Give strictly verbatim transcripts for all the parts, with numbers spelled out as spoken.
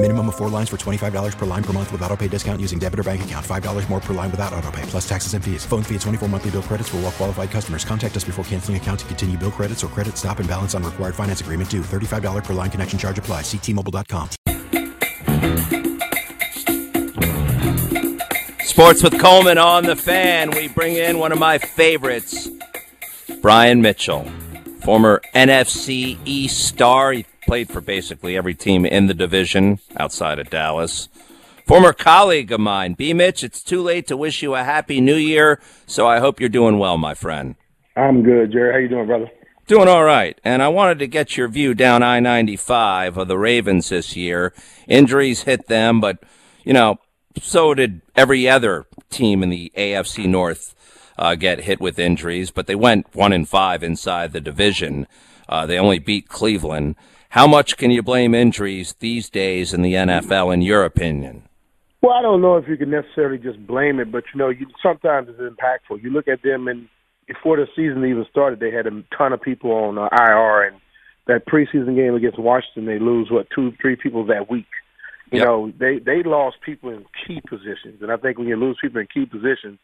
Minimum of four lines for twenty-five dollars per line per month with autopay discount using debit or bank account. five dollars more per line without autopay, plus taxes and fees. Phone fee at twenty-four monthly bill credits for well qualified customers. Contact us before canceling account to continue bill credits or credit stop and balance on required finance agreement due. thirty-five dollars per line connection charge applies. See T Mobile dot com. Sports with Coleman on the Fan. We bring in one of my favorites, Brian Mitchell, former N F C East star. He played for basically every team in the division outside of Dallas. Former colleague of mine, B. Mitch, it's too late to wish you a happy new year, so I hope you're doing well, my friend. I'm good, Jerry. How you doing, brother? Doing all right. And I wanted to get your view down I ninety-five of the Ravens this year. Injuries hit them, but, you know, so did every other team in the A F C North uh, get hit with injuries, but they went one and five inside the division. Uh, they only beat Cleveland. How much can you blame injuries these days in the N F L, in your opinion? Well, I don't know if you can necessarily just blame it, but, you know, you, sometimes it's impactful. You look at them, and before the season even started, they had a ton of people on uh, I R, and that preseason game against Washington, they lose, what, two, three people that week. You yep. know, they, they lost people in key positions, and I think when you lose people in key positions,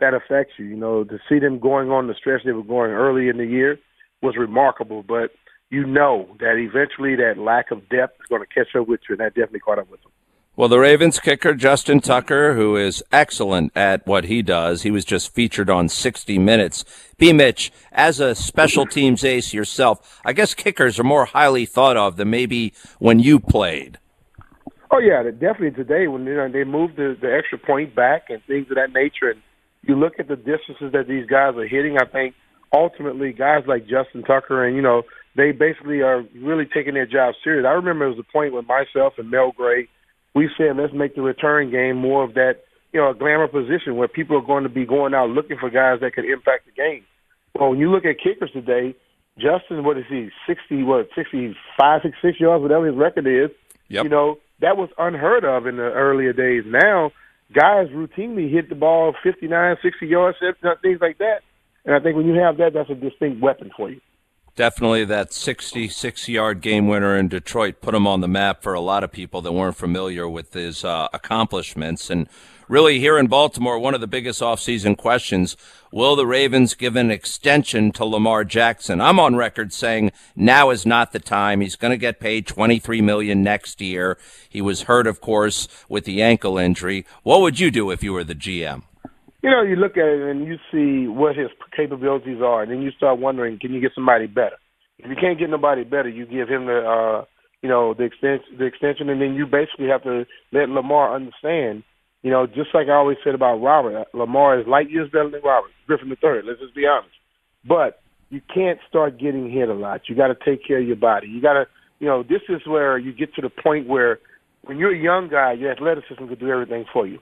that affects you. You know, to see them going on the stretch they were going early in the year was remarkable, but you know that eventually that lack of depth is going to catch up with you, and that definitely caught up with them. Well, the Ravens kicker, Justin Tucker, who is excellent at what he does, he was just featured on sixty minutes. B. Mitch, as a special teams ace yourself, I guess kickers are more highly thought of than maybe when you played. Oh, yeah, definitely today when you know, they moved the, the extra point back and things of that nature, and you look at the distances that these guys are hitting, I think ultimately guys like Justin Tucker and, you know, they basically are really taking their job serious. I remember it was a point when myself and Mel Gray, we said let's make the return game more of that, you know, a glamour position where people are going to be going out looking for guys that could impact the game. Well, when you look at kickers today, Justin, what is he, sixty, what, sixty-five, sixty-six yards, whatever his record is, yep. you know, that was unheard of in the earlier days. Now, guys routinely hit the ball fifty-nine, sixty yards, things like that. And I think when you have that, that's a distinct weapon for you. Definitely that sixty-six-yard game winner in Detroit put him on the map for a lot of people that weren't familiar with his uh, accomplishments. And really here in Baltimore, one of the biggest offseason questions, will the Ravens give an extension to Lamar Jackson? I'm on record saying now is not the time. He's going to get paid twenty-three million dollars next year. He was hurt, of course, with the ankle injury. What would you do if you were the G M? You know, you look at it and you see what his capabilities are, and then you start wondering, can you get somebody better? If you can't get nobody better, you give him the, uh, you know, the extension, the extension, and then you basically have to let Lamar understand, you know, just like I always said about Robert, Lamar is light years better than Robert Griffin the Third. Let's just be honest. But you can't start getting hit a lot. You got to take care of your body. You got to, you know, this is where you get to the point where when you're a young guy, your athleticism could do everything for you.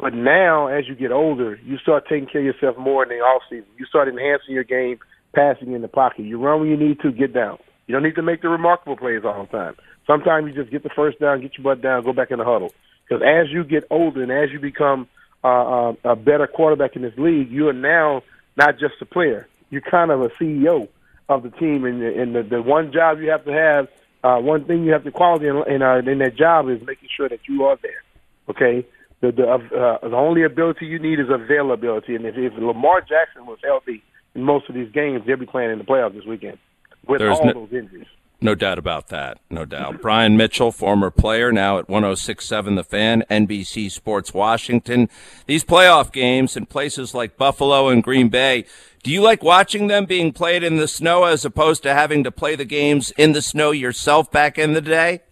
But now, as you get older, you start taking care of yourself more in the offseason. You start enhancing your game, passing in the pocket. You run when you need to, get down. You don't need to make the remarkable plays all the time. Sometimes you just get the first down, get your butt down, go back in the huddle. Because as you get older and as you become uh, a better quarterback in this league, you are now not just a player. You're kind of a C E O of the team. And, and the, the one job you have to have, uh, one thing you have to quality in, in, uh, in that job is making sure that you are there, okay? The the, uh, the only ability you need is availability. And if, if Lamar Jackson was healthy in most of these games, they'll be playing in the playoffs this weekend with There's all no, those injuries. No doubt about that, no doubt. Brian Mitchell, former player, now at one oh six point seven The Fan, N B C Sports Washington. These playoff games in places like Buffalo and Green Bay, do you like watching them being played in the snow as opposed to having to play the games in the snow yourself back in the day?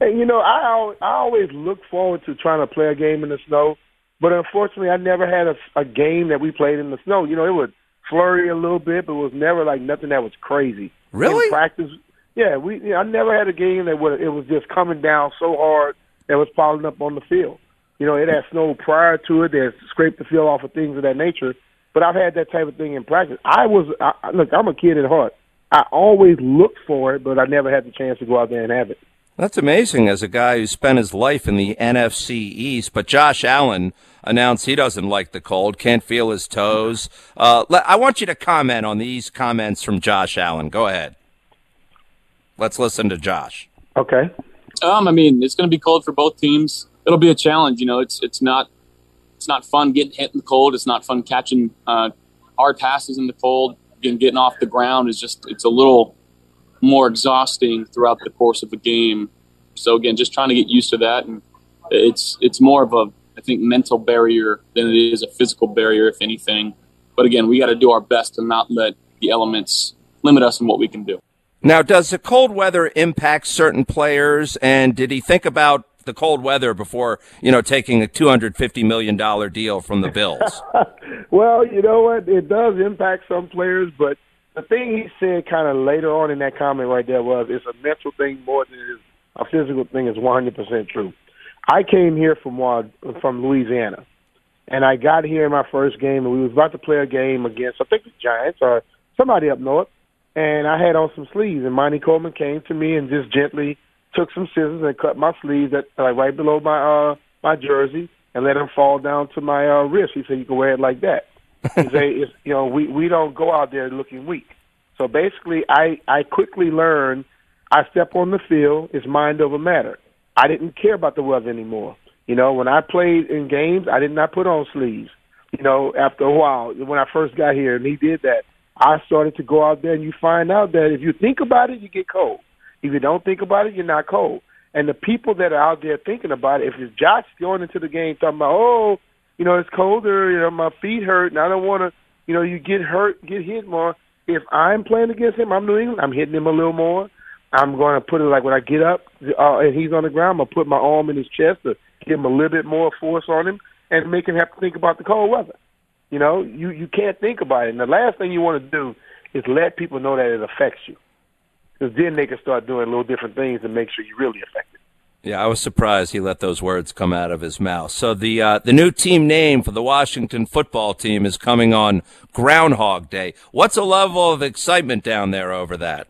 And, you know, I, I always look forward to trying to play a game in the snow, but unfortunately I never had a, a game that we played in the snow. You know, it would flurry a little bit, but it was never like nothing that was crazy. Really? In practice, yeah, we. You know, I never had a game that would, it was just coming down so hard that was piling up on the field. You know, it had snow prior to it that scraped the field off of things of that nature, but I've had that type of thing in practice. I was I, – look, I'm a kid at heart. I always looked for it, but I never had the chance to go out there and have it. That's amazing as a guy who spent his life in the N F C East. But Josh Allen announced he doesn't like the cold, can't feel his toes. Uh, I want you to comment on these comments from Josh Allen. Go ahead. Let's listen to Josh. Okay. Um, I mean, it's going to be cold for both teams. It'll be a challenge. You know, it's it's not it's not fun getting hit in the cold. It's not fun catching uh, hard passes in the cold. And getting off the ground is just, it's a little more exhausting throughout the course of a game. So again, just trying to get used to that. And it's, it's more of a, I think, mental barrier than it is a physical barrier, if anything. But again, we got to do our best to not let the elements limit us in what we can do. Now, does the cold weather impact certain players? And did he think about the cold weather before, you know, taking a two hundred fifty million dollars deal from the Bills? Well, you know what? It does impact some players, but the thing he said kind of later on in that comment right there was it's a mental thing more than it is a physical thing. Is one hundred percent true. I came here from uh, from Louisiana, and I got here in my first game, and we was about to play a game against, I think, the Giants or somebody up north, and I had on some sleeves, and Monty Coleman came to me and just gently took some scissors and cut my sleeves at, like, right below my uh, my jersey, and let them fall down to my uh, wrist. He said, you can wear it like that. He said, it's, you know, we, we don't go out there looking weak. So basically, I, I quickly learned I step on the field, it's mind over matter. I didn't care about the weather anymore. You know, when I played in games, I did not put on sleeves. You know, after a while, when I first got here, and he did that, I started to go out there, and you find out that if you think about it, you get cold. If you don't think about it, you're not cold. And the people that are out there thinking about it, if it's Josh going into the game talking about, oh, you know, it's colder, you know, my feet hurt, and I don't want to, you know, you get hurt, get hit more. If I'm playing against him, I'm New England, I'm hitting him a little more. I'm going to put it like when I get up uh, and he's on the ground, I'm going to put my arm in his chest to give him a little bit more force on him and make him have to think about the cold weather. You know, you, you can't think about it. And the last thing you want to do is let people know that it affects you. Because then they can start doing little different things and make sure you're really affected. Yeah, I was surprised he let those words come out of his mouth. So the uh, the new team name for the Washington football team is coming on Groundhog Day. What's the level of excitement down there over that?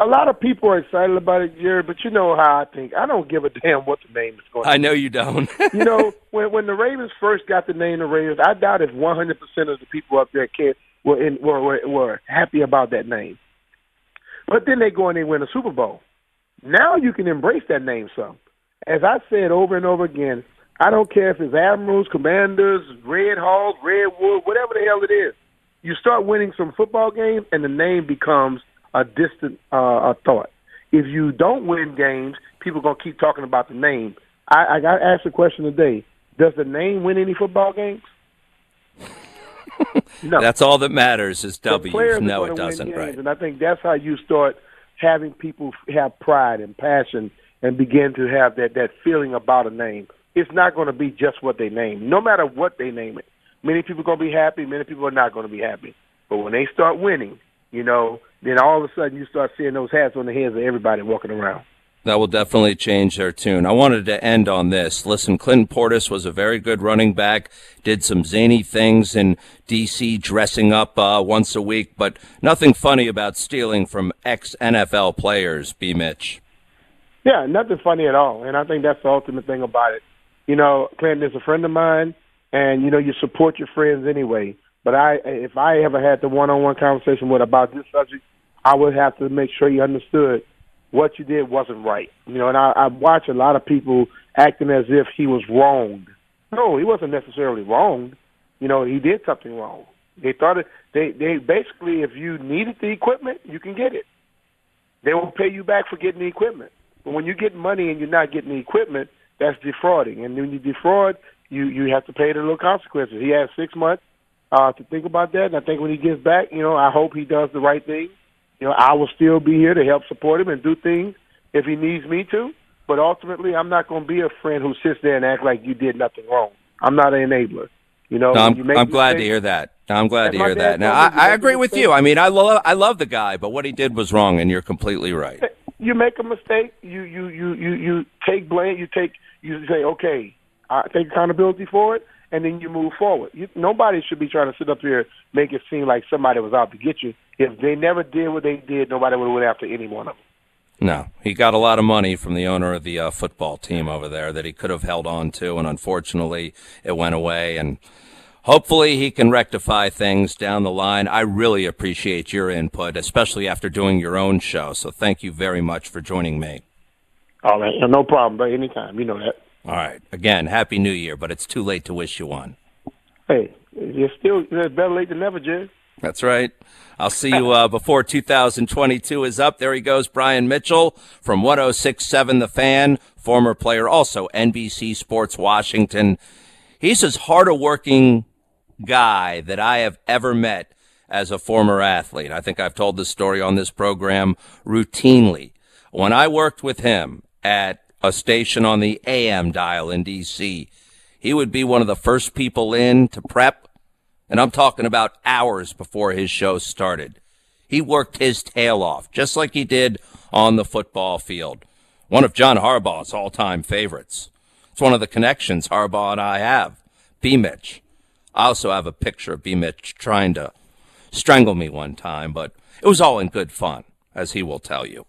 A lot of people are excited about it, Jerry, but you know how I think. I don't give a damn what the name is going to be. I know you don't. You know, when when the Ravens first got the name the Ravens, I doubt if one hundred percent of the people up there cared, were, in, were, were, were happy about that name. But then they go and they win a Super Bowl. Now you can embrace that name some. As I said over and over again, I don't care if it's Admirals, Commanders, Red Hawks, Redwood, whatever the hell it is. You start winning some football games and the name becomes a distant uh, a thought. If you don't win games, people are going to keep talking about the name. I, I got asked a question today. Does the name win any football games? No. That's all that matters is W. No, it doesn't, right? And I think that's how you start having people have pride and passion and begin to have that, that feeling about a name. It's not going to be just what they name, no matter what they name it. Many people are going to be happy. Many people are not going to be happy. But when they start winning, you know, then all of a sudden you start seeing those hats on the heads of everybody walking around. That will definitely change their tune. I wanted to end on this. Listen, Clinton Portis was a very good running back, did some zany things in D C, dressing up uh, once a week, but nothing funny about stealing from ex-N F L players, B. Mitch. Yeah, nothing funny at all, and I think that's the ultimate thing about it. You know, Clinton is a friend of mine, and, you know, you support your friends anyway. But I, if I ever had the one-on-one conversation with about this subject, I would have to make sure you understood what you did wasn't right. You know, and I, I watch a lot of people acting as if he was wronged. No, he wasn't necessarily wronged. You know, he did something wrong. They thought it, they, they basically, if you needed the equipment, you can get it. They will pay you back for getting the equipment. But when you get money and you're not getting the equipment, that's defrauding. And when you defraud, you, you have to pay the little consequences. He has six months uh, to think about that. And I think when he gets back, you know, I hope he does the right thing. You know, I will still be here to help support him and do things if he needs me to. But ultimately, I'm not going to be a friend who sits there and acts like you did nothing wrong. I'm not an enabler. You know, no, I'm, you make I'm glad to hear that. I'm glad to hear that. Now, I, I agree with you. I mean, I love I love the guy, but what he did was wrong, and you're completely right. You make a mistake. You you you you, you take blame. You take you say, okay, I take accountability for it, and then you move forward. You, nobody should be trying to sit up here and make it seem like somebody was out to get you. If they never did what they did, nobody would have went after any one of them. No, he got a lot of money from the owner of the uh, football team over there that he could have held on to, and unfortunately it went away, and hopefully he can rectify things down the line. I really appreciate your input, especially after doing your own show, so thank you very much for joining me. All right, no problem, bro, anytime, you know that. All right, again, Happy New Year, but it's too late to wish you one. Hey, you're still you're better late than never, Jay. That's right. I'll see you uh, before two thousand twenty-two is up. There he goes, Brian Mitchell from one oh six point seven The Fan, former player, also N B C Sports Washington. He's as hard a working guy that I have ever met as a former athlete. I think I've told this story on this program routinely. When I worked with him at a station on the A M dial in D C, he would be one of the first people in to prep. And I'm talking about hours before his show started. He worked his tail off, just like he did on the football field. One of John Harbaugh's all-time favorites. It's one of the connections Harbaugh and I have, B. Mitch. I also have a picture of B. Mitch trying to strangle me one time, but it was all in good fun, as he will tell you.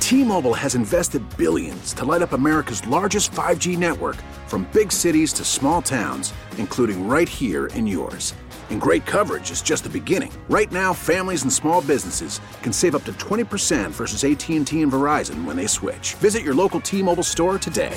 T-Mobile has invested billions to light up America's largest five G network, from big cities to small towns, including right here in yours. And great coverage is just the beginning. Right now, families and small businesses can save up to twenty percent versus A T and T and Verizon when they switch. Visit your local T-Mobile store today.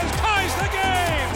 ties the game.